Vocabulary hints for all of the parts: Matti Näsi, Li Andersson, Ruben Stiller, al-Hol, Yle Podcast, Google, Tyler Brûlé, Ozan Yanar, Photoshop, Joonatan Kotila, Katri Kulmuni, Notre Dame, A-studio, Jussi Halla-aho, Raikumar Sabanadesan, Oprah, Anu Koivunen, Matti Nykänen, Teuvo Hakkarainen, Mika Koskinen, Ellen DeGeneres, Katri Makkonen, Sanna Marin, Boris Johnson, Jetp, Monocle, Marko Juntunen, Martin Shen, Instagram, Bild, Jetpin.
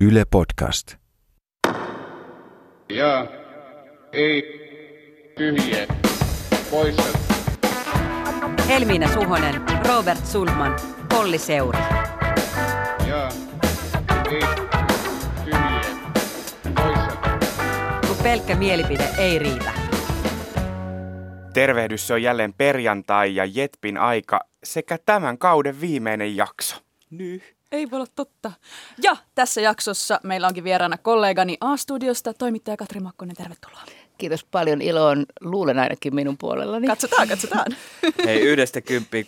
Yle Podcast. Jaa, ei, tyhjä, poissa. Helmiina Suhonen, Robert Sundman, Olli Seuri. Jaa, ei, tyhjä, poissa. Kun pelkkä mielipide ei riitä. Tervehdys, se on jälleen perjantai ja Jetpin aika sekä tämän kauden viimeinen jakso. Nyh. Ei voi olla totta. Ja tässä jaksossa meillä onkin vieraana kollegani A-studiosta, toimittaja Katri Makkonen. Tervetuloa. Kiitos paljon. Ilo on, luulen ainakin minun puolellani. Katsotaan. Hei, 1-10,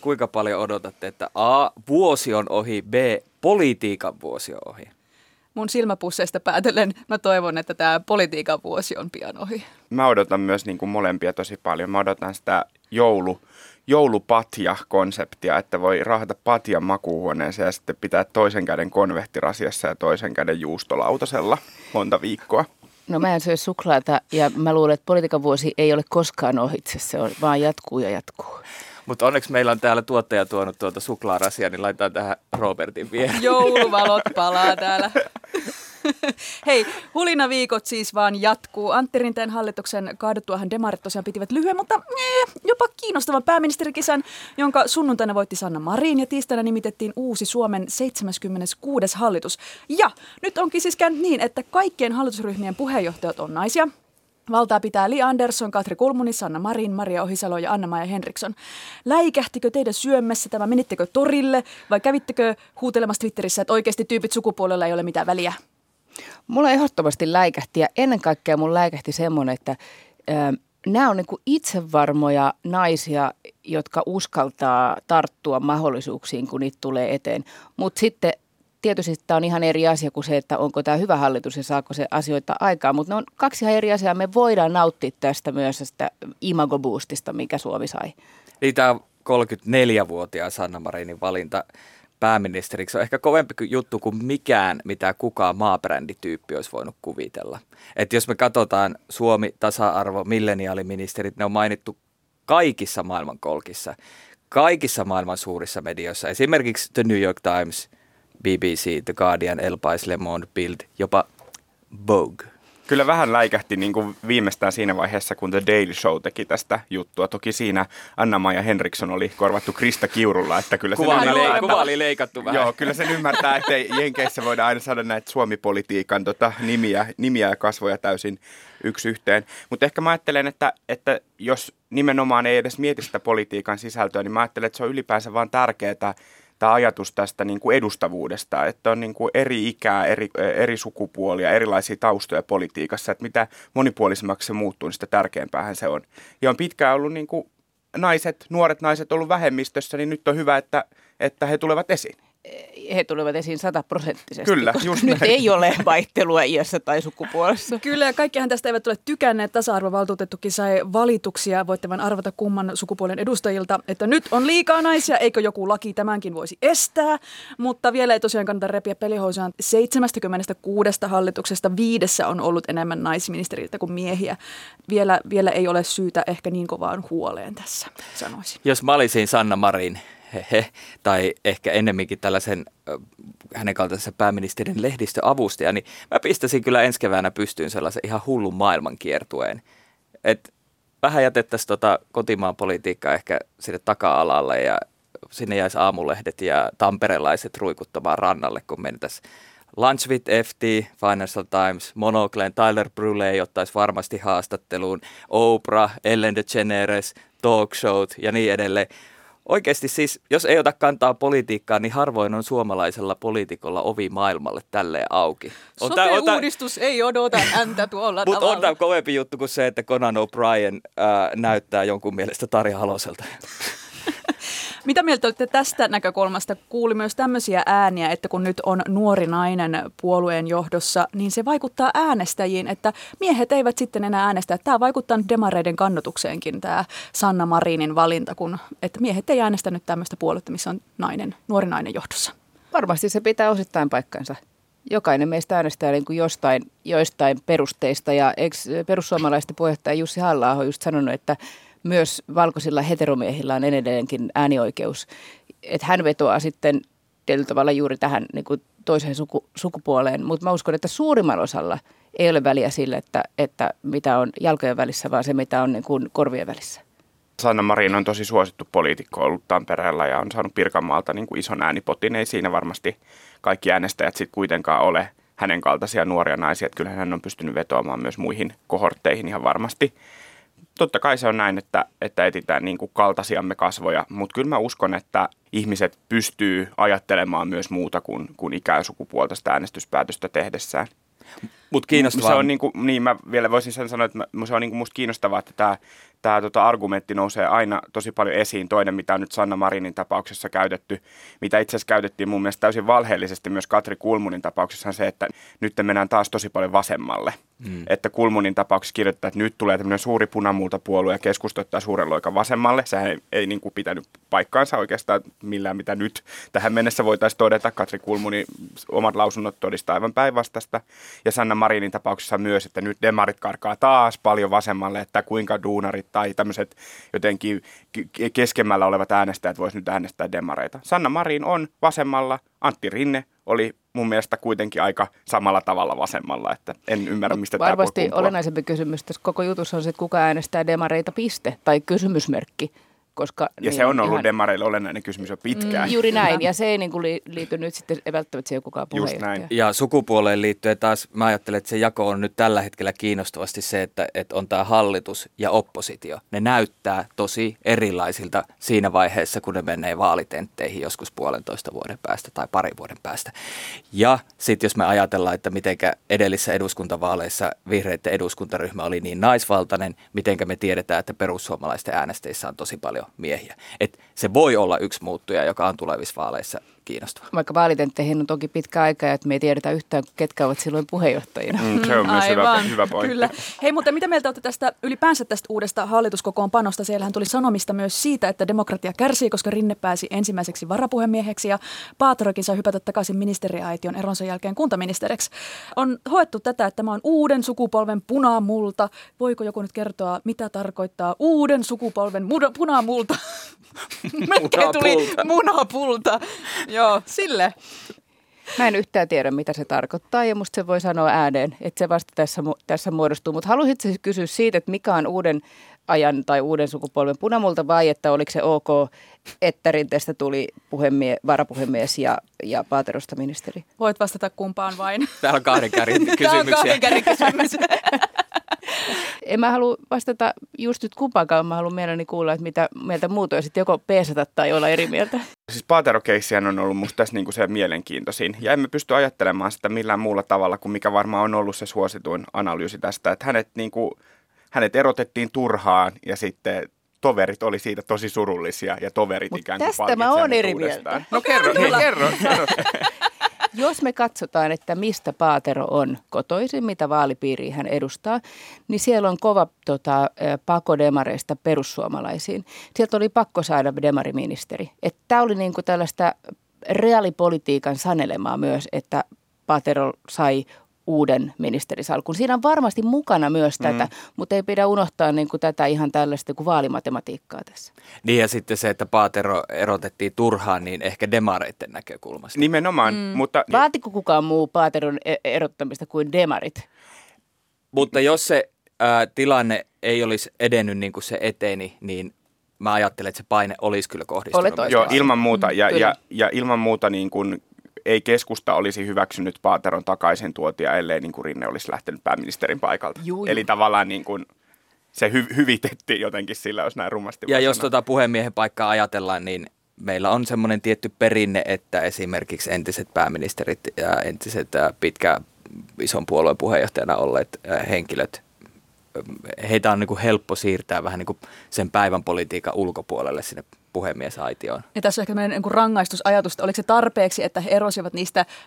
kuinka paljon odotatte, että A, vuosi on ohi, B, politiikan vuosi on ohi? Mun silmäpusseista päätellen mä toivon, että tämä politiikan vuosi on pian ohi. Mä odotan myös niin kuin molempia tosi paljon. Mä odotan sitä joulupatja-konseptia, että voi raahata patjan makuuhuoneeseen ja sitten pitää toisen käden konvehtirasiassa ja toisen käden juustolautasella monta viikkoa. No mä en syö suklaata ja mä luulen, että politiikan vuosi ei ole koskaan ohitse, se on, vaan jatkuu ja jatkuu. Mutta onneksi meillä on täällä tuottaja tuonut tuota suklaarasia, niin laitetaan tähän Robertin vielä. Jouluvalot palaa täällä. Hei, hulina viikot siis vaan jatkuu. Antti Rinteen hallituksen kaaduttuahan demarit tosiaan pitivät lyhyen, mutta jopa kiinnostavan pääministerikisän, jonka sunnuntaina voitti Sanna Marin ja tiistaina nimitettiin uusi Suomen 76. hallitus. Ja nyt onkin siis käynyt niin, että kaikkien hallitusryhmien puheenjohtajat on naisia. Valtaa pitää Li Andersson, Katri Kulmuni, Sanna Marin, Maria Ohisalo ja Anna-Maja Henriksson. Läikähtikö teidän syömässä tämä? Menittekö torille vai kävittekö huutelemassa Twitterissä, että oikeasti tyypit sukupuolella ei ole mitään väliä? Mulla ehdottomasti läikähti ja ennen kaikkea mun läikähti semmoinen, että nämä on niin kuin itsevarmoja naisia, jotka uskaltaa tarttua mahdollisuuksiin, kun niitä tulee eteen. Mutta sitten tietysti tämä on ihan eri asia kuin se, että onko tämä hyvä hallitus ja saako se asioita aikaa. Mutta ne on kaksi ihan eri asiaa. Me voidaan nauttia tästä myös tästä imagoboostista, mikä Suomi sai. Eli tämä 34-vuotiaan Sanna Marinin valinta pääministeriksi on ehkä kovempi juttu kuin mikään, mitä kukaan maabrändityyppi olisi voinut kuvitella. Että jos me katsotaan Suomi, tasa-arvo, milleniaaliministerit, ne on mainittu kaikissa maailman kolkissa, kaikissa maailman suurissa medioissa. Esimerkiksi The New York Times, BBC, The Guardian, El País, Le Monde, Bild, jopa Vogue. Kyllä vähän läikähti niin kuin viimeistään siinä vaiheessa, kun The Daily Show teki tästä juttua. Toki siinä Anna-Maja Henriksson oli korvattu Krista Kiurulla. Että kyllä kuva oli leikattu vähän. Joo, kyllä sen ymmärtää, että Jenkeissä voidaan aina saada näitä Suomi-politiikan nimiä ja kasvoja täysin yksi yhteen. Mutta ehkä mä ajattelen, että jos nimenomaan ei edes mieti sitä politiikan sisältöä, niin mä ajattelen, että se on ylipäänsä vaan tärkeää, tämä ajatus tästä niin kuin edustavuudesta, että on niin kuin eri ikää, eri sukupuolia, erilaisia taustoja politiikassa, että mitä monipuolisemmaksi se muuttuu, niin sitä tärkeämpäähän se on. Ja on pitkään ollut niin kuin nuoret naiset ollut vähemmistössä, niin nyt on hyvä, että he tulevat esiin. He tulevat esiin 100%, kyllä, koska just nyt ei ole vaihtelua iässä tai sukupuolessa. Kyllä, kaikkihan tästä eivät ole tykänneet. Tasa-arvovaltuutettukin sai valituksia, voitte vain arvata kumman sukupuolen edustajilta, että nyt on liikaa naisia, eikö joku laki tämänkin voisi estää. Mutta vielä ei tosiaan kannata repiä pelihousaan. 76 hallituksesta 5 on ollut enemmän naisministeriöitä kuin miehiä. Vielä ei ole syytä ehkä niin kovaan huoleen tässä, sanoisin. Jos mä olisin Sanna Marin, tai ehkä ennemminkin tällaisen hänen kaltaisensa pääministerin lehdistöavustaja, niin mä pistäisin kyllä ensi keväänä pystyyn sellaisen ihan hullun maailman kiertueen. Et vähän jätettäisiin kotimaan politiikkaa ehkä sinne taka-alalle ja sinne jäisi aamulehdet ja tamperelaiset ruikuttamaan rannalle, kun mentäisiin Lunch with FT, Financial Times, Monoclen, Tyler Brûlé ottaisi varmasti haastatteluun, Oprah, Ellen DeGeneres, talk showt ja niin edelleen. Oikeasti siis, jos ei ota kantaa politiikkaan, niin harvoin on suomalaisella poliitikolla ovi maailmalle tälleen auki. Sote-uudistus ei odota häntä tuolla tavalla. Mutta on tämä kovempi juttu kuin se, että Conan O'Brien näyttää jonkun mielestä Tarja Haloselta. Mitä mieltä olette tästä näkökulmasta? Kuuli myös tämmöisiä ääniä, että kun nyt on nuori nainen puolueen johdossa, niin se vaikuttaa äänestäjiin, että miehet eivät sitten enää äänestä. Tämä vaikuttaa demareiden kannatukseenkin, tämä Sanna Marinin valinta, että miehet ei äänestänyt tämmöistä puoluetta, missä on nuori nainen johdossa. Varmasti se pitää osittain paikkansa. Jokainen meistä äänestää niin kuin joistain perusteista ja perussuomalaisten puheenjohtaja Jussi Halla-aho on just sanonut, että myös valkoisilla heteromiehillä on edelleenkin äänioikeus. Että hän vetoaa sitten tietyllä tavalla juuri tähän niin kuin toiseen sukupuoleen, mutta mä uskon, että suurimman osalla ei ole väliä sille, että mitä on jalkojen välissä, vaan se mitä on niin kuin korvien välissä. Sanna Marin on tosi suosittu poliitikko ollut Tampereella ja on saanut Pirkanmaalta niin kuin ison äänipotin. Ei siinä varmasti kaikki äänestäjät sitten kuitenkaan ole hänen kaltaisia nuoria naisia. Että kyllähän hän on pystynyt vetoamaan myös muihin kohortteihin ihan varmasti. Totta kai se on näin, että etsitään niin kuin kaltaisiamme kasvoja, mutta kyllä mä uskon, että ihmiset pystyy ajattelemaan myös muuta kuin ikää ja sukupuolta sitä äänestyspäätöstä tehdessään. Mutta kiinnostavaa. Se on niin kuin, niin mä vielä voisin sen sanoa, että se on niin kuin musta kiinnostavaa, että tämä argumentti nousee aina tosi paljon esiin. Toinen, mitä on nyt Sanna Marinin tapauksessa käytetty, mitä itse asiassa käytettiin mun mielestä täysin valheellisesti myös Katri Kulmunin tapauksessa, on se, että nyt mennään taas tosi paljon vasemmalle. Mm. Että Kulmunin tapauksessa kirjoittaa, että nyt tulee tämmöinen suuri punamultapuolue ja keskustoittaa suuren loikan vasemmalle. Sehän ei niin kuin pitänyt paikkaansa oikeastaan millään, mitä nyt tähän mennessä voitaisiin todeta. Katri Kulmunin omat lausunnot todistaa aivan päinvastaista. Ja Sanna Marinin tapauksessa myös, että nyt demarit karkaa taas paljon vasemmalle, että kuinka duunarit tai tämmöiset jotenkin keskemmällä olevat äänestäjät vois nyt äänestää demareita. Sanna Marin on vasemmalla, Antti Rinne oli mun mielestä kuitenkin aika samalla tavalla vasemmalla, että en ymmärrä, mistä tämä voi kumpua. Varmasti olennaisempi kysymys tässä koko jutussa on se, että kuka äänestää demareita, piste, tai kysymysmerkki. Koska, ja niin, se on ollut ihan demareille olennainen kysymys jo pitkään. Juuri näin, ja se ei niin kuin liity nyt sitten välttämättä siihen kukaan puheenjohtaja. Just näin. Ja sukupuoleen liittyen taas mä ajattelen, että se jako on nyt tällä hetkellä kiinnostavasti se, että on tämä hallitus ja oppositio. Ne näyttää tosi erilaisilta siinä vaiheessa, kun ne menee vaalitentteihin joskus 1,5 vuoden päästä tai 2 vuoden päästä. Ja sitten jos me ajatellaan, että mitenkä edellisissä eduskuntavaaleissa vihreiden eduskuntaryhmä oli niin naisvaltainen, mitenkä me tiedetään, että perussuomalaisten äänesteissä on tosi paljon miehiä. Et se voi olla yksi muuttuja, joka on tulevissa vaaleissa kiinnostava. Vaikka vaalitentteihin on toki pitkä aika ja että me ei tiedetä yhtään, ketkä ovat silloin puheenjohtajina. Se on myös hyvä pointti. Kyllä. Hei, mutta mitä mieltä olette tästä ylipäänsä tästä uudesta hallituskokoonpanosta? Siellähän tuli sanomista myös siitä, että demokratia kärsii, koska Rinne pääsi ensimmäiseksi varapuhemieheksi ja Paaterokin sai hypätä takaisin ministeriaition eronsa jälkeen kuntaministeriksi. On hoettu tätä, että tämä on uuden sukupolven punamulta. Voiko joku nyt kertoa, mitä tarkoittaa uuden sukupolven punamulta? Melkein tuli munapulta. Joo, sille. Mä en yhtään tiedä, mitä se tarkoittaa ja musta se voi sanoa ääneen, että se vasta tässä muodostuu. Mutta haluaisit siis kysyä siitä, että mikä on uuden ajan tai uuden sukupolven punamulta vai että oliko se ok, että Rinteestä tuli varapuhemies ja Paaterosta ministeri? Voit vastata kumpaan vain. Täällä on kahden kärin kysymyksiä. Täällä on kahden kärin kysymyksiä. En mä halua vastata just nyt kumpaankaan, mä haluan mielelläni kuulla, että mitä mieltä muutoin sitten joko peesata tai olla eri mieltä. Siis Paatero-keissihän on ollut musta tässä niinku se mielenkiintoisin ja emme pysty ajattelemaan sitä millään muulla tavalla kuin mikä varmaan on ollut se suosituin analyysi tästä, että hänet erotettiin turhaan ja sitten toverit oli siitä tosi surullisia ja toverit mut ikään kuin palkitsevat tästä mä oon eri mieltä. No kerro. Jos me katsotaan, että mistä Paatero on kotoisin, mitä vaalipiiriä hän edustaa, niin siellä on kova pako demareista perussuomalaisiin. Sieltä oli pakko saada demariministeri. Tämä oli niinku tällaista reaalipolitiikan sanelemaa myös, että Paatero sai uuden ministerisalkun. Siinä on varmasti mukana myös tätä, mutta ei pidä unohtaa niin kuin tätä ihan tällaista kuin vaalimatematiikkaa tässä. Niin ja sitten se, että Paatero erotettiin turhaan, niin ehkä demareiden näkökulmasta. Nimenomaan. Mutta vaatiko kukaan muu Paateron erottamista kuin demarit? Mutta jos se tilanne ei olisi edennyt niin kuin se eteni, niin mä ajattelen, että se paine olisi kyllä kohdistunut. Joo, ilman muuta. Ja ilman muuta niin kuin ei keskusta olisi hyväksynyt Paateron takaisin tuotia, ellei niin kuin Rinne olisi lähtenyt pääministerin paikalta. Juu. Eli tavallaan niin kuin se hyvitettiin jotenkin sillä, jos näin rumasti. Ja jos puhemiehen paikkaa ajatellaan, niin meillä on semmoinen tietty perinne, että esimerkiksi entiset pääministerit ja entiset pitkään ison puolueen puheenjohtajana olleet henkilöt, heitä on niin kuin helppo siirtää vähän niin kuin sen päivän politiikan ulkopuolelle sinne puhemiesaitioon. Ja tässä on ehkä tämmöinen niin rangaistusajatus, että oliko se tarpeeksi, että he erosivat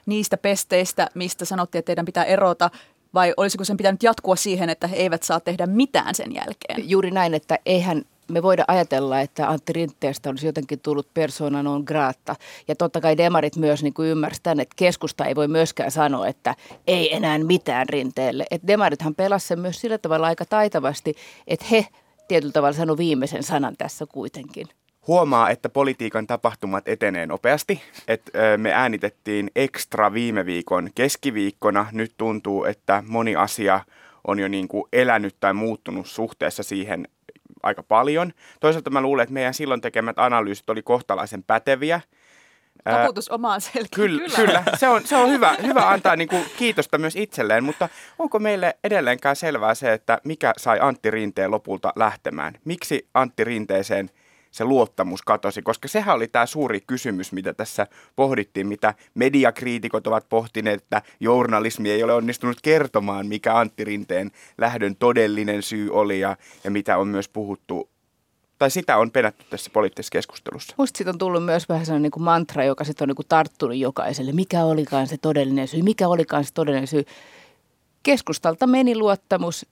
niistä pesteistä, mistä sanottiin, että teidän pitää erota, vai olisiko sen pitänyt jatkua siihen, että he eivät saa tehdä mitään sen jälkeen? Juuri näin, että eihän me voidaan ajatella, että Antti Rinteestä olisi jotenkin tullut persona non grata. Ja totta kai demarit myös niin kuin ymmärsivät tämän, että keskusta ei voi myöskään sanoa, että ei enää mitään Rinteelle. Että demarithan pelasivat sen myös sillä tavalla aika taitavasti, että he tietyllä tavalla sanoi viimeisen sanan tässä kuitenkin. Huomaa, että politiikan tapahtumat etenee nopeasti, että me äänitettiin ekstra viime viikon keskiviikkona. Nyt tuntuu, että moni asia on jo niin kuin elänyt tai muuttunut suhteessa siihen aika paljon. Toisaalta mä luulen, että meidän silloin tekemät analyysit oli kohtalaisen päteviä. Taputus omaan selkään. Kyllä. Se on hyvä antaa niin kuin kiitosta myös itselleen, mutta onko meille edelleenkään selvää se, että mikä sai Antti Rinteen lopulta lähtemään? Miksi Antti Rinteeseen se luottamus katosi, koska sehän oli tämä suuri kysymys, mitä tässä pohdittiin, mitä mediakriitikot ovat pohtineet, että journalismi ei ole onnistunut kertomaan, mikä Antti Rinteen lähdön todellinen syy oli ja mitä on myös puhuttu, tai sitä on penätty tässä poliittisessa keskustelussa. Musta siitä on tullut myös vähän sellainen niin kuin mantra, joka sitten on niin kuin tarttunut jokaiselle, mikä olikaan se todellinen syy. Keskustalta meni luottamus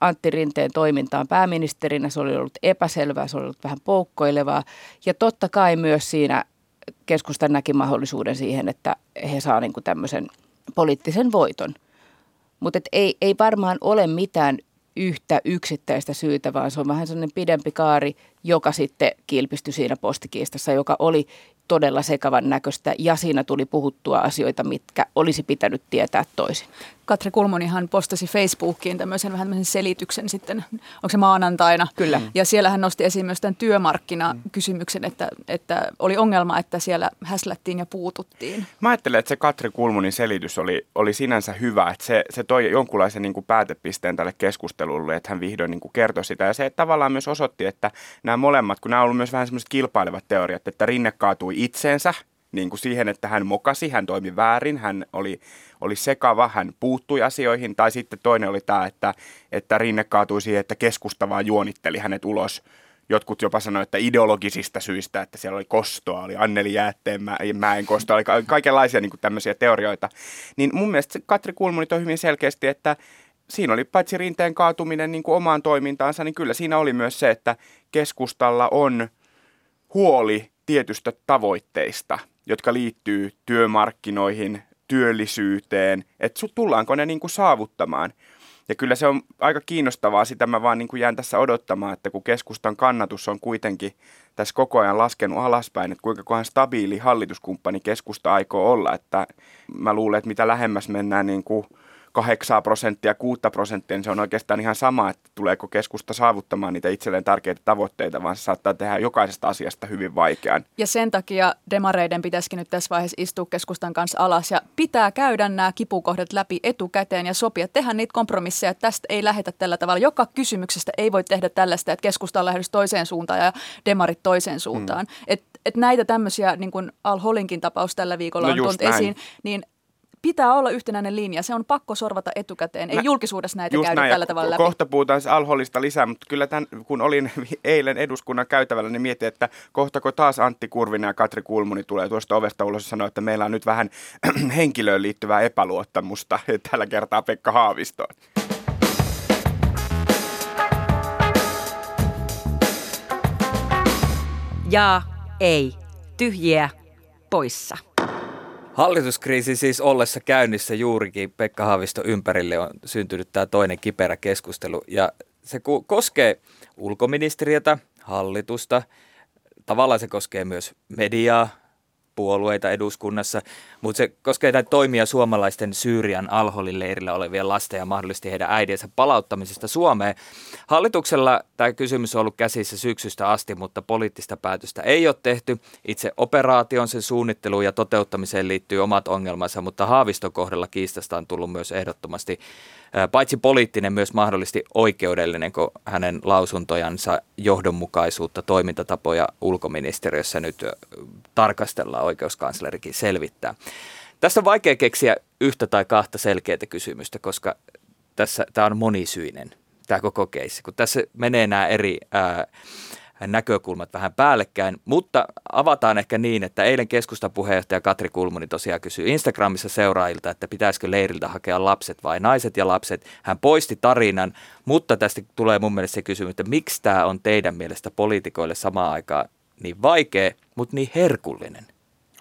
Antti Rinteen toimintaan pääministerinä, se oli ollut epäselvää, se oli ollut vähän poukkoilevaa ja totta kai myös siinä keskusta näki mahdollisuuden siihen, että he saa niin kuin tämmöisen poliittisen voiton. Mutta ei varmaan ole mitään yhtä yksittäistä syytä, vaan se on vähän sellainen pidempi kaari, joka sitten kilpistyi siinä postikiistassa, joka oli todella sekavan näköistä ja siinä tuli puhuttua asioita, mitkä olisi pitänyt tietää toisin. Katri Kulmunihan postasi Facebookiin tämmöisen vähän tämmöisen selityksen sitten, onko se maanantaina? Kyllä. Ja siellä hän nosti esiin myös tämän työmarkkinakysymyksen, että oli ongelma, että siellä häslättiin ja puututtiin. Mä ajattelen, että se Katri Kulmunin selitys oli sinänsä hyvä, että se toi jonkunlaisen niin kuin päätepisteen tälle keskustelulle, että hän vihdoin niin kuin kertoi sitä. Ja se tavallaan myös osoitti, että nämä molemmat, kun nämä on ollut myös vähän semmoiset kilpailevat teoriat, että Rinne kaatui itseensä niin kuin siihen, että hän mokasi, hän toimi väärin, hän oli sekava, hän puuttui asioihin. Tai sitten toinen oli tämä, että Rinne kaatui siihen, että keskusta vaan juonitteli hänet ulos. Jotkut jopa sanoivat, että ideologisista syistä, että siellä oli kostoa, oli Anneli Jäätteenmäen kostoa, oli kaikenlaisia niin kuin tämmöisiä teorioita. Niin mun mielestä Katri Kulmuni toi hyvin selkeästi, että siinä oli paitsi Rinteen kaatuminen niin kuin omaan toimintaansa, niin kyllä siinä oli myös se, että keskustalla on huoli tietystä tavoitteista, jotka liittyy työmarkkinoihin, työllisyyteen, että tullaanko ne niin kuin saavuttamaan. Ja kyllä se on aika kiinnostavaa, sitä mä vaan niin kuin jään tässä odottamaan, että kun keskustan kannatus on kuitenkin tässä koko ajan laskenut alaspäin, että kuinka kohan stabiili hallituskumppani keskusta aikoo olla, että mä luulen, että mitä lähemmäs mennään niin kuin 8% ja 6%, niin se on oikeastaan ihan sama, että tuleeko keskusta saavuttamaan niitä itselleen tärkeitä tavoitteita, vaan se saattaa tehdä jokaisesta asiasta hyvin vaikean. Ja sen takia demareiden pitäisikin nyt tässä vaiheessa istua keskustan kanssa alas ja pitää käydä nämä kipukohdat läpi etukäteen ja sopia, tehdä niitä kompromisseja, että tästä ei lähetä tällä tavalla. Joka kysymyksestä ei voi tehdä tällaista, että keskusta on lähdössä toiseen suuntaan ja demarit toiseen suuntaan. Että näitä tämmöisiä, niin kuin al-Holinkin tapaus tällä viikolla on tuonut esiin, niin pitää olla yhtenäinen linja. Se on pakko sorvata etukäteen. Ei julkisuudessa näitä käydä tällä tavalla läpi. Kohta puhutaan al-Holista lisää, mutta kyllä tämän, kun olin eilen eduskunnan käytävällä, niin mietin, että kohtako taas Antti Kurvinen ja Katri Kulmuni tulee tuosta ovesta ulos ja sanoo, että meillä on nyt vähän henkilöön liittyvää epäluottamusta. Tällä kertaa Pekka Haavistoon. Ja ei. Tyhjiä poissa. Hallituskriisi siis ollessa käynnissä juurikin Pekka Haavisto ympärille on syntynyt tämä toinen kiperä keskustelu ja se koskee ulkoministeriötä, hallitusta, tavallaan se koskee myös mediaa, puolueita eduskunnassa, mutta se koskee näitä toimia suomalaisten Syyrian al-Holin leirillä olevien lasten ja mahdollisesti heidän äidiensä palauttamisesta Suomeen. Hallituksella tämä kysymys on ollut käsissä syksystä asti, mutta poliittista päätöstä ei ole tehty. Itse operaation, sen suunnitteluun ja toteuttamiseen liittyy omat ongelmansa, mutta Haaviston kohdalla kiistasta on tullut myös ehdottomasti paitsi poliittinen, myös mahdollisesti oikeudellinen, kun hänen lausuntojansa johdonmukaisuutta, toimintatapoja ulkoministeriössä nyt tarkastellaan, oikeuskanslerikin selvittää. Tässä on vaikea keksiä yhtä tai kahta selkeää kysymystä, koska tämä on monisyinen, tämä koko keissi, kun tässä menee nämä eri näkökulmat vähän päällekkäin, mutta avataan ehkä niin, että eilen keskustan puheenjohtaja Katri Kulmuni tosiaan kysyi Instagramissa seuraajilta, että pitäisikö leiriltä hakea lapset vai naiset ja lapset. Hän poisti tarinan, mutta tästä tulee mun mielestä se kysymys, että miksi tämä on teidän mielestä poliitikoille samaan aikaan niin vaikea, mutta niin herkullinen?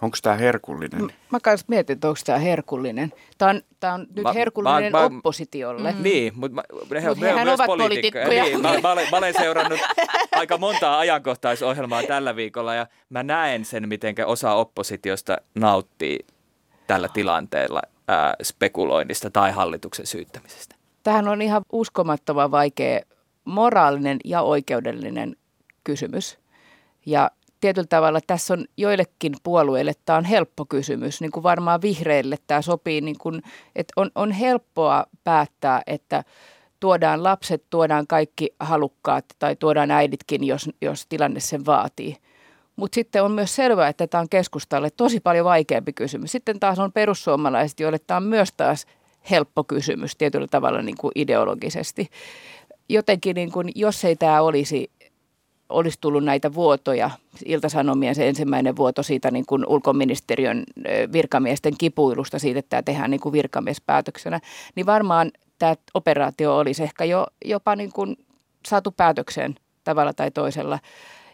Onko tämä herkullinen? Mä kanssa mietin, että onko tämä herkullinen. Tämä on nyt herkullinen oppositiolle. Niin, mutta he ovat poliitikkoja. Niin, mä olen seurannut aika montaa ajankohtaisohjelmaa tällä viikolla ja mä näen sen, miten osa oppositiosta nauttii tällä tilanteella spekuloinnista tai hallituksen syyttämisestä. Tämähän on ihan uskomattoman vaikea moraalinen ja oikeudellinen kysymys. Ja tietyllä tavalla tässä on joillekin puolueille, tämä on helppo kysymys, niin kuin varmaan vihreille tämä sopii, niin kuin, että on helppoa päättää, että tuodaan lapset, tuodaan kaikki halukkaat tai tuodaan äiditkin, jos tilanne sen vaatii. Mutta sitten on myös selvää, että tämä on keskustalle tosi paljon vaikeampi kysymys. Sitten taas on perussuomalaiset, joille tämä on myös taas helppo kysymys tietyllä tavalla niin kuin ideologisesti. Jotenkin niin kuin, jos ei tämä olisi tullut näitä vuotoja, Ilta-Sanomien se ensimmäinen vuoto siitä niin kuin ulkoministeriön virkamiesten kipuilusta siitä, että tämä tehdään niin kuin virkamiespäätöksenä, niin varmaan tämä operaatio olisi ehkä jopa niin kuin saatu päätökseen tavalla tai toisella.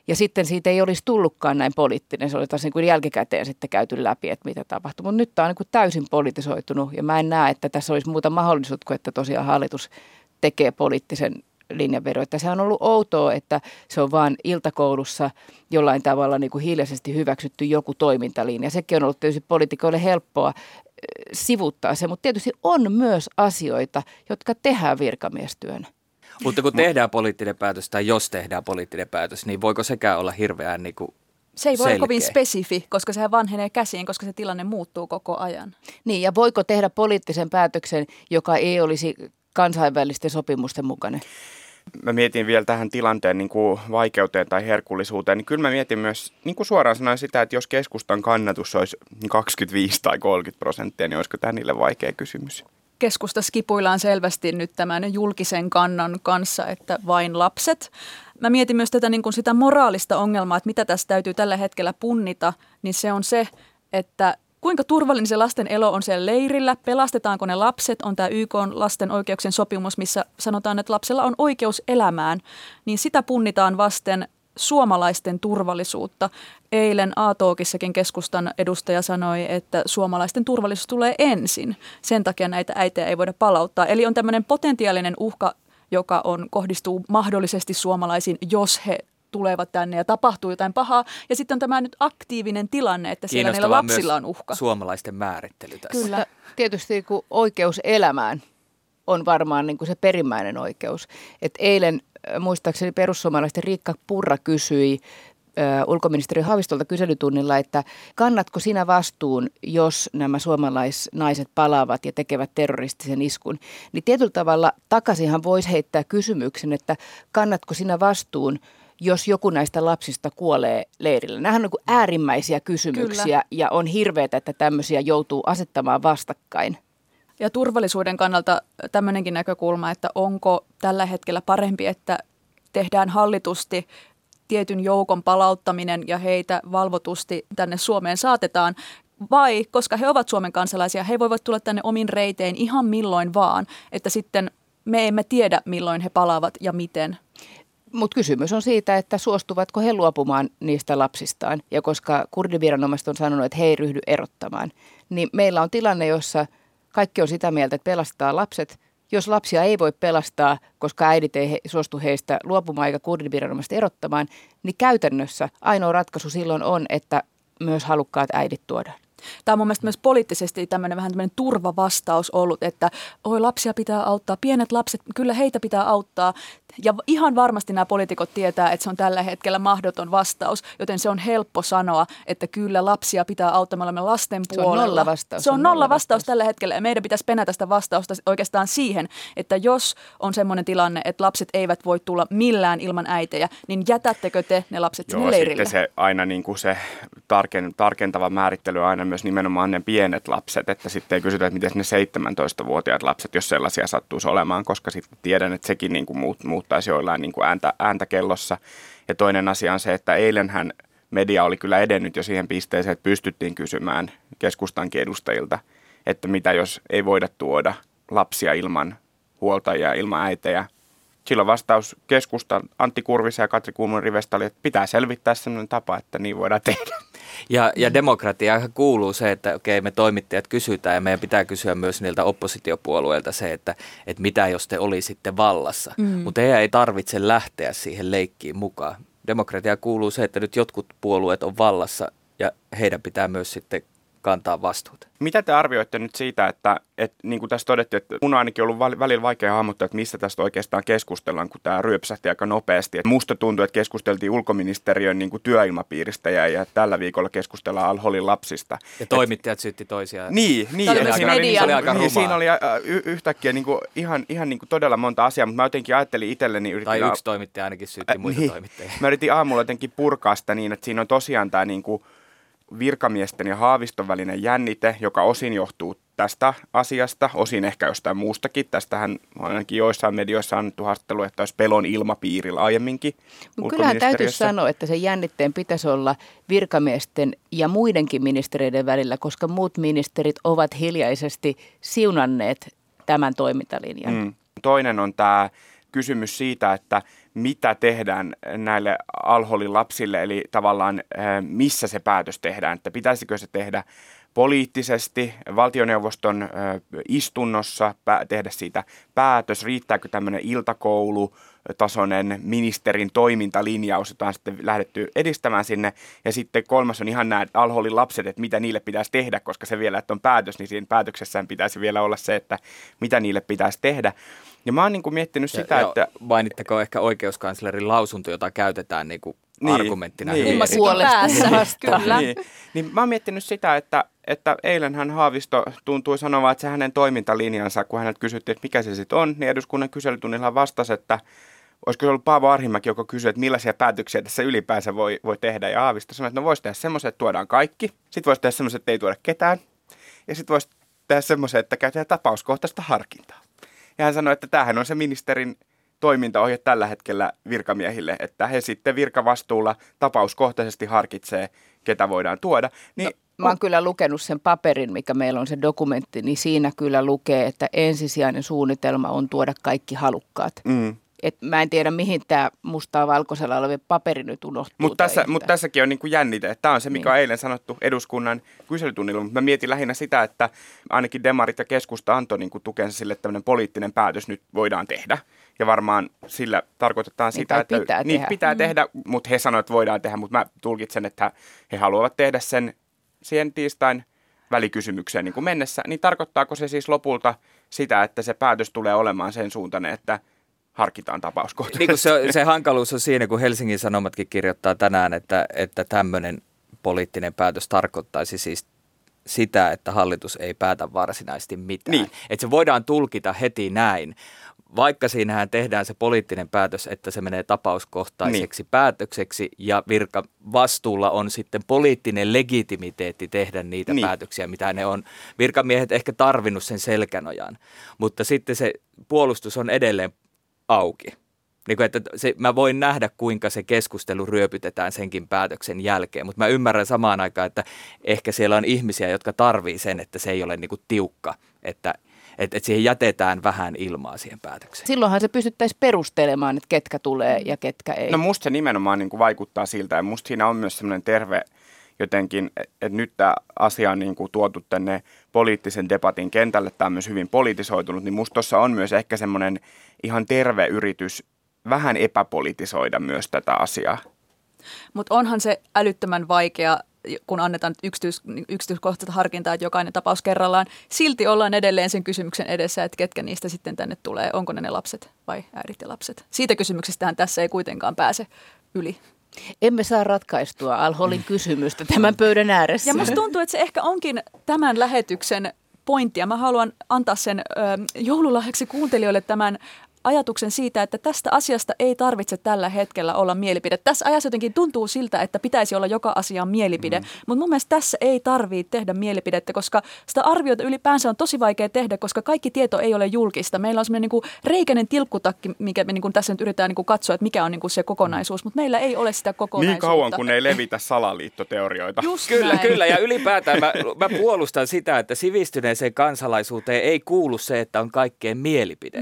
Ja sitten siitä ei olisi tullutkaan näin poliittinen, se oli taas niin kuin jälkikäteen sitten käyty läpi, että mitä tapahtui. Mutta nyt tämä on niin kuin täysin politisoitunut ja mä en näe, että tässä olisi muuta mahdollisuutta kuin, että tosiaan hallitus tekee poliittisen linjanvedon. Että sehän on ollut outoa, että se on vaan iltakoulussa jollain tavalla niin kuin hiljaisesti hyväksytty joku toimintalinja. Sekin on ollut tietysti poliitikoille helppoa sivuttaa se, mutta tietysti on myös asioita, jotka tehdään virkamiestyönä. Mutta kun tehdään poliittinen päätös tai jos tehdään poliittinen päätös, niin voiko sekään olla hirveän niin kuin se ei voi olla kovin spesifi, koska sehän vanhenee käsiin, koska se tilanne muuttuu koko ajan. Niin, ja voiko tehdä poliittisen päätöksen, joka ei olisi kansainvälisten sopimusten mukainen? Mä mietin vielä tähän tilanteen niin kuin vaikeuteen tai herkullisuuteen, niin kyllä mä mietin myös niin kuin suoraan sanoen sitä, että jos keskustan kannatus olisi 25% tai 30%, niin olisiko tämä niille vaikea kysymys? Keskustassa kipuillaan selvästi nyt tämän julkisen kannan kanssa, että vain lapset. Mä mietin myös tätä niin kuin sitä moraalista ongelmaa, että mitä tässä täytyy tällä hetkellä punnita, niin se on se, että kuinka turvallinen se lasten elo on siellä leirillä, pelastetaanko ne lapset, on tämä YK:n lasten oikeuksien sopimus, missä sanotaan, että lapsella on oikeus elämään, niin sitä punnitaan vasten suomalaisten turvallisuutta. Eilen A-talkissakin keskustan edustaja sanoi, että suomalaisten turvallisuus tulee ensin. Sen takia näitä äitejä ei voida palauttaa. Eli on tämmöinen potentiaalinen uhka, joka kohdistuu mahdollisesti suomalaisiin, jos he tulevat tänne ja tapahtuu jotain pahaa. Ja sitten on tämä nyt aktiivinen tilanne, että siellä meillä lapsilla on uhka. Suomalaisten määrittely tässä. Kyllä. Tietysti kun oikeus elämään on varmaan niin kuin se perimmäinen oikeus. Et eilen muistaakseni perussuomalaisten Riikka Purra kysyi ulkoministeri Haavistolta kyselytunnilla, että kannatko sinä vastuun, jos nämä suomalaisnaiset palaavat ja tekevät terroristisen iskun. Niin tietyllä tavalla takaisinhan voisi heittää kysymyksen, että kannatko sinä vastuun, jos joku näistä lapsista kuolee leirillä. Nämähän on äärimmäisiä kysymyksiä. Kyllä. Ja on hirveätä, että tämmöisiä joutuu asettamaan vastakkain. Ja turvallisuuden kannalta tämmöinenkin näkökulma, että onko tällä hetkellä parempi, että tehdään hallitusti tietyn joukon palauttaminen ja heitä valvotusti tänne Suomeen saatetaan, vai koska he ovat Suomen kansalaisia, he voivat tulla tänne omin reitein ihan milloin vaan, että sitten me emme tiedä milloin he palaavat ja miten. Mutta kysymys on siitä, että suostuvatko he luopumaan niistä lapsistaan, ja koska kurdiviranomaiset on sanonut, että he ei ryhdy erottamaan, niin meillä on tilanne, jossa kaikki on sitä mieltä, että pelastaa lapset. Jos lapsia ei voi pelastaa, koska äidit ei suostu heistä luopumaan eikä kurdiviranomaiset erottamaan, niin käytännössä ainoa ratkaisu silloin on, että myös halukkaat äidit tuodaan. Tämä on mun mielestä myös poliittisesti tämmöinen vähän tämmöinen turvavastaus ollut, että lapsia pitää auttaa, pienet lapset, kyllä heitä pitää auttaa. Ja ihan varmasti nämä poliitikot tietää, että se on tällä hetkellä mahdoton vastaus, joten se on helppo sanoa, että kyllä lapsia pitää auttaa, me olemme lasten puolella. Se on nollavastaus. Se on nollavastaus tällä hetkellä ja meidän pitäisi penätä sitä vastausta oikeastaan siihen, että jos on semmoinen tilanne, että lapset eivät voi tulla millään ilman äitejä, niin jätättekö te ne lapset sinne leirille? Joo, sitten se aina niin kuin se tarkentava määrittely on aina myös nimenomaan ne pienet lapset, että sitten ei kysytä, että miten ne 17-vuotiaat lapset, jos sellaisia sattuisi olemaan, koska sitten tiedän, että sekin niin kuin muuttaisi joillain niin kuin ääntä kellossa. Ja toinen asia on se, että eilenhän media oli kyllä edennyt jo siihen pisteeseen, että pystyttiin kysymään keskustankin edustajilta, että mitä jos ei voida tuoda lapsia ilman huoltajia, ilman äitejä. Silloin vastaus keskustan Antti Kurvisen ja Katri Kulmunin rivestä oli, että pitää selvittää sellainen tapa, että niin voidaan tehdä. Ja demokratiaan kuuluu se, että okei, me toimittajat kysytään ja meidän pitää kysyä myös niiltä oppositiopuolueilta se, että mitä jos te olisitte vallassa. Mm. Mutta heidän ei tarvitse lähteä siihen leikkiin mukaan. Demokratiaan kuuluu se, että nyt jotkut puolueet on vallassa ja heidän pitää myös sitten kantaa vastuuta. Mitä te arvioitte nyt siitä, että niin kuin tässä todettiin, että mun on ainakin ollut välillä vaikea hahmottaa, että mistä tästä oikeastaan keskustellaan, kun tämä ryöpsähti aika nopeasti. Et musta tuntuu, että keskusteltiin ulkoministeriön niin kuin työilmapiiristä ja tällä viikolla keskustellaan al-Holin lapsista. Ja toimittajat syytti toisiaan. Niin. Siinä oli yhtäkkiä niin kuin, ihan niin kuin todella monta asiaa, mutta mä jotenkin ajattelin itselleni. Tai yksi toimittaja ainakin syytti muita toimittajia. Mä yritin aamulla jotenkin purkaa sitä niin, että siinä on tosiaan tämä niin kuin virkamiesten ja Haaviston välinen jännite, joka osin johtuu tästä asiasta, osin ehkä jostain muustakin. Tästähän on ainakin joissain medioissa annettu haastattelu, että olisi pelon ilmapiirillä aiemminkin. Kyllähän täytyy sanoa, että sen jännitteen pitäisi olla virkamiesten ja muidenkin ministereiden välillä, koska muut ministerit ovat hiljaisesti siunanneet tämän toimintalinjan. Toinen on tämä kysymys siitä, että mitä tehdään näille al-Holin lapsille, eli tavallaan missä se päätös tehdään, että pitäisikö se tehdä poliittisesti, valtioneuvoston istunnossa tehdä siitä päätös, riittääkö tämmöinen iltakoulutasoinen ministerin toimintalinjaus, jota on sitten lähdetty edistämään sinne, ja sitten kolmas on ihan nämä al-Holin lapset, että mitä niille pitäisi tehdä, koska se vielä, että on päätös, niin siinä päätöksessään pitäisi vielä olla se, että mitä niille pitäisi tehdä. Ja mä oon niin kuin miettinyt sitä, että mainittako ehkä oikeuskanslerin lausunto, jota käytetään niin kuin argumenttina. Niin mä oon miettinyt sitä, että eilenhän Haavisto tuntui sanomaan, että se hänen toimintalinjansa, kun hänet kysyttiin, että mikä se sitten on, niin eduskunnan kyselytunnilla vastasi, että olisiko se ollut Paavo Arhimäki, joka kysyi, että millaisia päätöksiä tässä ylipäänsä voi tehdä. Ja Haavisto sanoi, että no voisi tehdä semmoiset, että tuodaan kaikki. Sitten voisi tehdä semmoiset, että ei tuoda ketään. Ja sitten voisi tehdä semmoiset, että käytetään tapauskohtaista harkintaa. Ja hän sanoi, että tämähän on se ministerin toimintaohje tällä hetkellä virkamiehille, että he sitten virkavastuulla tapauskohtaisesti harkitsee, ketä voidaan tuoda. Niin, mä oon kyllä lukenut sen paperin, mikä meillä on se dokumentti, niin siinä kyllä lukee, että ensisijainen suunnitelma on tuoda kaikki halukkaat. Mm. Et mä en tiedä, mihin tämä mustaa valkoisella oleva paperi nyt unohtuu. Mutta tässäkin on niinku jännite. Tämä on se, mikä on eilen sanottu eduskunnan kyselytunnilla. Mutta mä mietin lähinnä sitä, että ainakin demarit ja keskusta antoi niinku tukensa sille, että tämmöinen poliittinen päätös nyt voidaan tehdä. Ja varmaan sillä tarkoitetaan sitä, että pitää tehdä, mutta he sanoivat, että voidaan tehdä. Mutta mä tulkitsen, että he haluavat tehdä sen siihen tiistain välikysymykseen niin kuin mennessä. Niin tarkoittaako se siis lopulta sitä, että se päätös tulee olemaan sen suuntainen, että harkitaan tapauskohtaisesti. Niin kuin se hankaluus on siinä, kun Helsingin Sanomatkin kirjoittaa tänään, että tämmöinen poliittinen päätös tarkoittaisi siis sitä, että hallitus ei päätä varsinaisesti mitään. Niin. Että se voidaan tulkita heti näin, vaikka siinähän tehdään se poliittinen päätös, että se menee tapauskohtaiseksi päätökseksi ja virkavastuulla on sitten poliittinen legitimiteetti tehdä niitä päätöksiä, mitä ne on. Virkamiehet ehkä tarvinnut sen selkänojan, mutta sitten se puolustus on edelleen auki. Niin kuin, että mä voin nähdä, kuinka se keskustelu ryöpytetään senkin päätöksen jälkeen, mutta mä ymmärrän samaan aikaan, että ehkä siellä on ihmisiä, jotka tarvii sen, että se ei ole niin kuin tiukka, että siihen jätetään vähän ilmaa siihen päätökseen. Silloinhan se pystyttäisiin perustelemaan, että ketkä tulee ja ketkä ei. No musta se nimenomaan niin kuin vaikuttaa siltä ja musta siinä on myös semmoinen terve jotenkin, että nyt tämä asia on niin kuin tuotu tänne poliittisen debatin kentälle, tämä on myös hyvin politisoitunut, niin musta tuossa on myös ehkä semmoinen ihan terve yritys vähän epäpolitisoida myös tätä asiaa. Mutta onhan se älyttömän vaikea, kun annetaan yksityiskohtaista harkintaa, että jokainen tapaus kerrallaan. Silti ollaan edelleen sen kysymyksen edessä, että ketkä niistä sitten tänne tulee, onko ne lapset vai äidit ja lapset. Siitä kysymyksestähän tässä ei kuitenkaan pääse yli. Emme saa ratkaistua al-Holin kysymystä tämän pöydän ääressä. Ja musta tuntuu, että se ehkä onkin tämän lähetyksen pointti. Ja mä haluan antaa sen joululahjaksi kuuntelijoille tämän ajatuksen siitä, että tästä asiasta ei tarvitse tällä hetkellä olla mielipide. Tässä ajassa jotenkin tuntuu siltä, että pitäisi olla joka asiaan mielipide, mutta mun mielestä tässä ei tarvitse tehdä mielipidettä, koska sitä arviota ylipäänsä on tosi vaikea tehdä, koska kaikki tieto ei ole julkista. Meillä on semmoinen niin kuin reikäinen tilkkutakki, mikä me niin kuin tässä nyt yritetään niin kuin katsoa, että mikä on niin kuin se kokonaisuus, mutta meillä ei ole sitä kokonaisuutta. Niin kauan, kun ei levitä salaliittoteorioita. Kyllä, ja ylipäätään mä puolustan sitä, että sivistyneeseen kansalaisuuteen ei kuulu se, että on kaikkeen mielipide.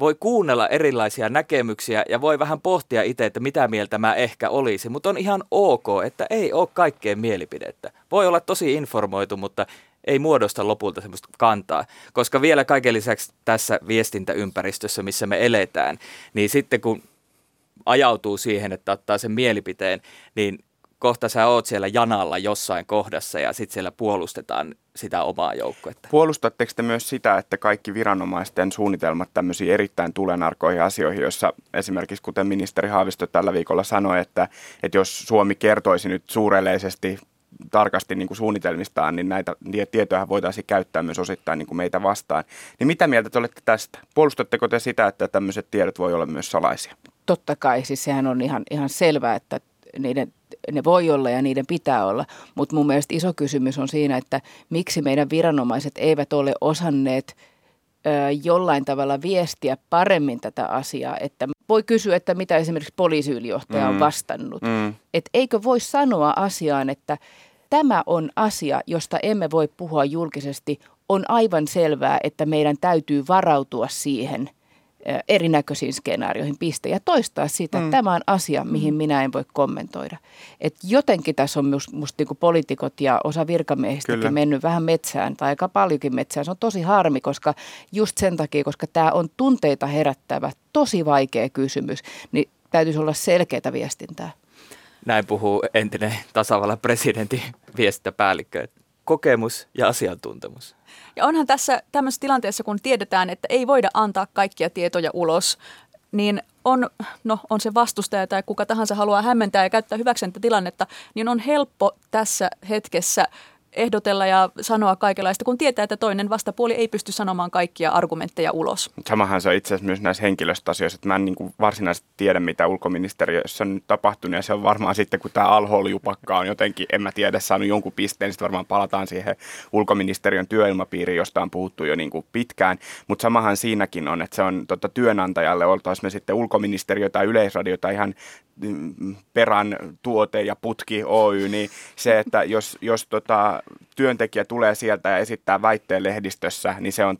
voi kuunnella erilaisia näkemyksiä ja voi vähän pohtia itse, että mitä mieltä mä ehkä olisi. Mutta on ihan ok, että ei ole kaikkeen mielipidettä. Voi olla tosi informoitu, mutta ei muodosta lopulta semmoista kantaa. Koska vielä kaiken lisäksi tässä viestintäympäristössä, missä me eletään, niin sitten kun ajautuu siihen, että ottaa sen mielipiteen, niin kohta sä oot siellä janalla jossain kohdassa ja sitten siellä puolustetaan sitä omaa joukkuetta. Puolustatteko te myös sitä, että kaikki viranomaisten suunnitelmat tämmöisiin erittäin tulenarkoihin asioihin, joissa esimerkiksi kuten ministeri Haavisto tällä viikolla sanoi, että jos Suomi kertoisi nyt suureleisesti tarkasti niin kuin suunnitelmistaan, niin näitä tietoja voitaisiin käyttää myös osittain niin kuin meitä vastaan. Niin mitä mieltä te olette tästä? Puolustatteko te sitä, että tämmöiset tiedot voi olla myös salaisia? Totta kai, siis sehän on ihan selvää, että ne voi olla ja niiden pitää olla, mutta mun mielestä iso kysymys on siinä, että miksi meidän viranomaiset eivät ole osanneet jollain tavalla viestiä paremmin tätä asiaa, että voi kysyä, että mitä esimerkiksi poliisiylijohtaja on vastannut. Että eikö voi sanoa asiaan, että tämä on asia, josta emme voi puhua julkisesti, on aivan selvää, että meidän täytyy varautua siihen erinäköisiin skenaarioihin piste ja toistaa sitä, että tämä on asia, mihin minä en voi kommentoida. Et jotenkin tässä on musta niinku poliitikot ja osa virkamiehistäkin mennyt vähän metsään tai aika paljonkin metsään. Se on tosi harmi, koska just sen takia, koska tämä on tunteita herättävä, tosi vaikea kysymys, niin täytyisi olla selkeää viestintää. Näin puhuu entinen tasavallan presidentin viestintäpäällikkö. Kokemus ja asiantuntemus. Ja onhan tässä tämmöisessä tilanteessa, kun tiedetään, että ei voida antaa kaikkia tietoja ulos, niin on se vastustaja tai kuka tahansa haluaa hämmentää ja käyttää hyväkseen tilannetta, niin on helppo tässä hetkessä ehdotella ja sanoa kaikenlaista, kun tietää, että toinen vastapuoli ei pysty sanomaan kaikkia argumentteja ulos. Samahan se on itse asiassa myös näissä henkilöstöasioissa, että mä en niin kuin varsinaisesti tiedä, mitä ulkoministeriössä on nyt tapahtunut, ja se on varmaan sitten, kun tämä al-Hol-jupakka on jotenkin, en mä tiedä, saanut jonkun pisteen, niin sitten varmaan palataan siihen ulkoministeriön työilmapiiriin, josta on puhuttu jo niin kuin pitkään, mutta samahan siinäkin on, että se on työnantajalle, oltaisiin me sitten ulkoministeriö tai Yleisradio tai ihan Perän tuote ja putki Oy, niin se, että jos työntekijä tulee sieltä ja esittää väitteen lehdistössä, niin se on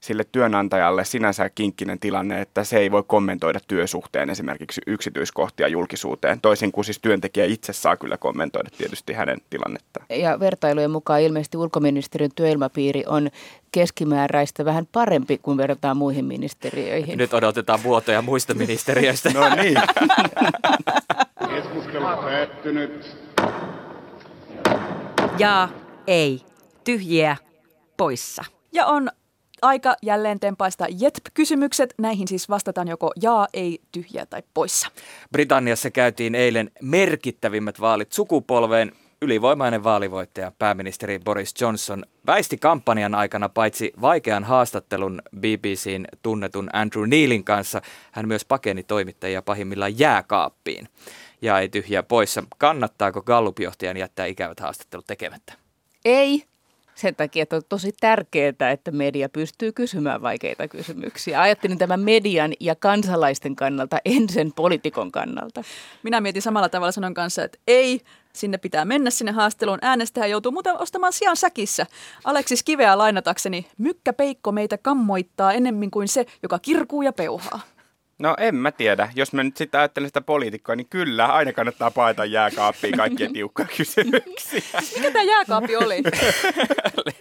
sille työnantajalle sinänsä kinkkinen tilanne, että se ei voi kommentoida työsuhteen esimerkiksi yksityiskohtia julkisuuteen, toisin kuin siis työntekijä itse saa kyllä kommentoida tietysti hänen tilannettaan. Ja vertailujen mukaan ilmeisesti ulkoministeriön työilmapiiri on keskimääräistä vähän parempi, kun verrataan muihin ministeriöihin. Nyt odotetaan vuotoja muista ministeriöistä. No niin. Keskustelu päättynyt. Jaa, ei, tyhjiä, poissa. Ja on aika jälleen tempaista Jetp-kysymykset. Näihin siis vastataan joko jaa, ei, tyhjää tai poissa. Britanniassa käytiin eilen merkittävimmät vaalit sukupolveen. Ylivoimainen vaalivoittaja pääministeri Boris Johnson väisti kampanjan aikana paitsi vaikean haastattelun BBC:n tunnetun Andrew Neilin kanssa, hän myös pakeni toimittajia pahimmillaan jääkaappiin. Ja ei tyhjää poissa. Kannattaako Gallup-johtajan jättää ikävät haastattelut tekemättä? Ei. Sen takia, että on tosi tärkeää, että media pystyy kysymään vaikeita kysymyksiä. Ajattelin tämän median ja kansalaisten kannalta, en sen poliitikon kannalta. Minä mietin samalla tavalla sanon kanssa, että ei, sinne pitää mennä sinne haasteluun. Äänestäjä joutuu muuten ostamaan sijan säkissä. Aleksis Kiveä lainatakseni, mykkäpeikko meitä kammoittaa enemmän kuin se, joka kirkuu ja peuhaa. No en mä tiedä. Jos mä nyt sitten ajattelen sitä poliitikkoa, niin kyllä, aina kannattaa paeta jääkaappiin kaikkia tiukkaa kysymyksiä. Mikä tämä jääkaappi oli?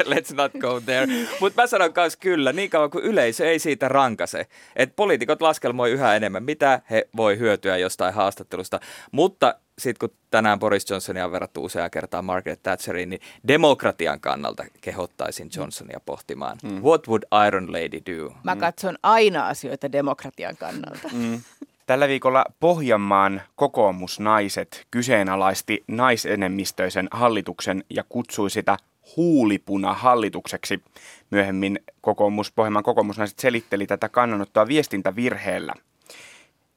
Let's not go there. Mutta mä sanon myös kyllä, niin kauan kuin yleisö ei siitä rankase. Että poliitikot laskelmoi yhä enemmän, mitä he voi hyötyä jostain haastattelusta. Mutta sitten kun tänään Boris Johnsonia on verrattu useaa kertaa Margaret Thatcheriin, niin demokratian kannalta kehottaisin Johnsonia pohtimaan. What would Iron Lady do? Mä katson aina asioita demokratian kannalta. Tällä viikolla Pohjanmaan kokoomusnaiset kyseenalaisti naisenemmistöisen hallituksen ja kutsui sitä huulipuna-hallitukseksi. Myöhemmin Pohjanmaan kokoomusnaiset selitteli tätä kannanottoa viestintävirheellä.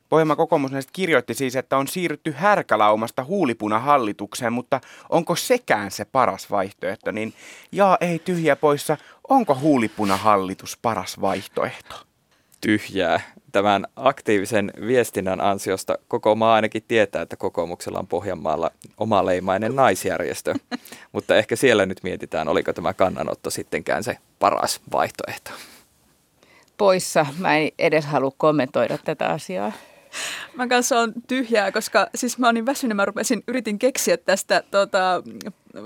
Pohjanmaan kokoomusnaiset kirjoitti siis, että on siirrytty härkälaumasta huulipunahallitukseen, mutta onko sekään se paras vaihtoehto? Niin jaa, ei tyhjää poissa. Onko huulipunahallitus paras vaihtoehto? Tyhjää. Tämän aktiivisen viestinnän ansiosta koko maa ainakin tietää, että kokoomuksella on Pohjanmaalla omaleimainen naisjärjestö. Mutta ehkä siellä nyt mietitään, oliko tämä kannanotto sittenkään se paras vaihtoehto. poissa. Mä en edes halua kommentoida tätä asiaa. Mä kanssa on tyhjää, koska siis mä oon niin väsynyt, mä yritin keksiä tästä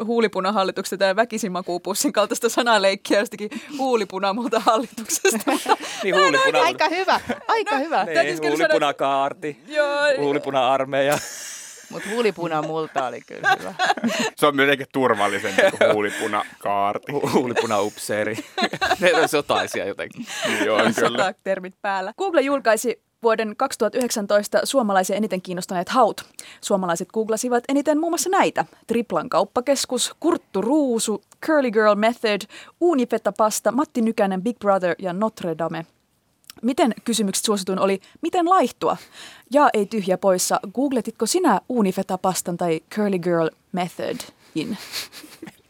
huulipunahallituksesta tai väkisinmakuupussin kaltaista sanaleikkiä jostakin huulipunamulta hallituksesta. Niin huulipuna. Aika hyvä, aika hyvä. Niin, huulipunakaarti, huulipuna-armeija. Mutta huulipunamulta oli kyllä hyvä. Se on myöskin turvallisempi kuin huulipunakaarti. Huulipunaupseeri. Ne on sotaisia jotenkin. Niin on kyllä. Sotatermit päällä. Google julkaisi vuoden 2019 suomalaisia eniten kiinnostaneet haut. Suomalaiset googlasivat eniten muun muassa näitä. Triplan kauppakeskus, Kurttu Ruusu, Curly Girl Method, Unifeta pasta, Matti Nykänen, Big Brother ja Notre Dame. Miten kysymykset suosituin oli, miten laihtua? Ja ei tyhjä poissa, googletitko sinä Unifeta pastan tai Curly Girl Methodin?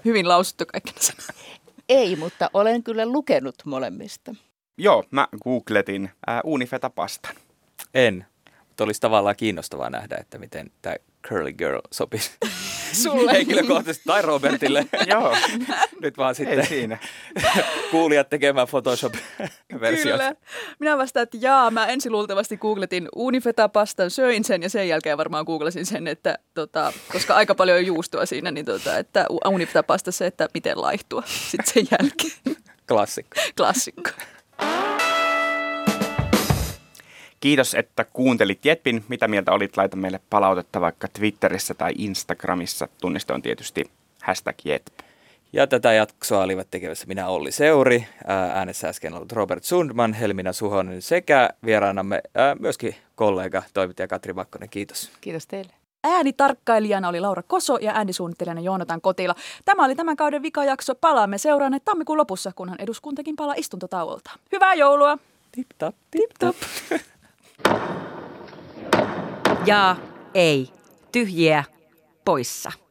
Hyvin lausuttu kaikkina sanaa. Ei, mutta olen kyllä lukenut molemmista. Joo, mä googletin Unifeta-pastan. En, mutta olisi tavallaan kiinnostavaa nähdä, että miten tämä Curly Girl sopisi sulle henkilökohtaisesti tai Robertille. Joo, nyt vaan sitten kuulijat tekemään Photoshop-versiot. Kyllä, minä vastaan, että jaa, mä ensin luultavasti googletin Unifeta-pastan, söin sen ja sen jälkeen varmaan googlasin sen, että koska aika paljon on juustoa siinä, niin että Unifeta-pastassa, että miten laihtua sitten sen jälkeen. Klassikko. Klassikko. Kiitos, että kuuntelit Jetpin. Mitä mieltä olit? Laita meille palautetta vaikka Twitterissä tai Instagramissa. Tunniste on tietysti #Jetp. Ja tätä jaksoa olivat tekemässä minä Olli Seuri, äänessä äsken ollut Robert Sundman, Helmiina Suhonen sekä vieraanamme myöskin kollega, toimittaja Katri Makkonen. Kiitos. Kiitos teille. Äänitarkkailijana oli Laura Koso ja äänisuunnittelijana Joonatan Kotila. Tämä oli tämän kauden vikajakso. Palaamme seuraaneet tammikuun lopussa, kunhan eduskuntakin palaa istuntotauolta. Hyvää joulua! Tip-tap, tip-tap. Jaa, ei, tyhjiä, poissa.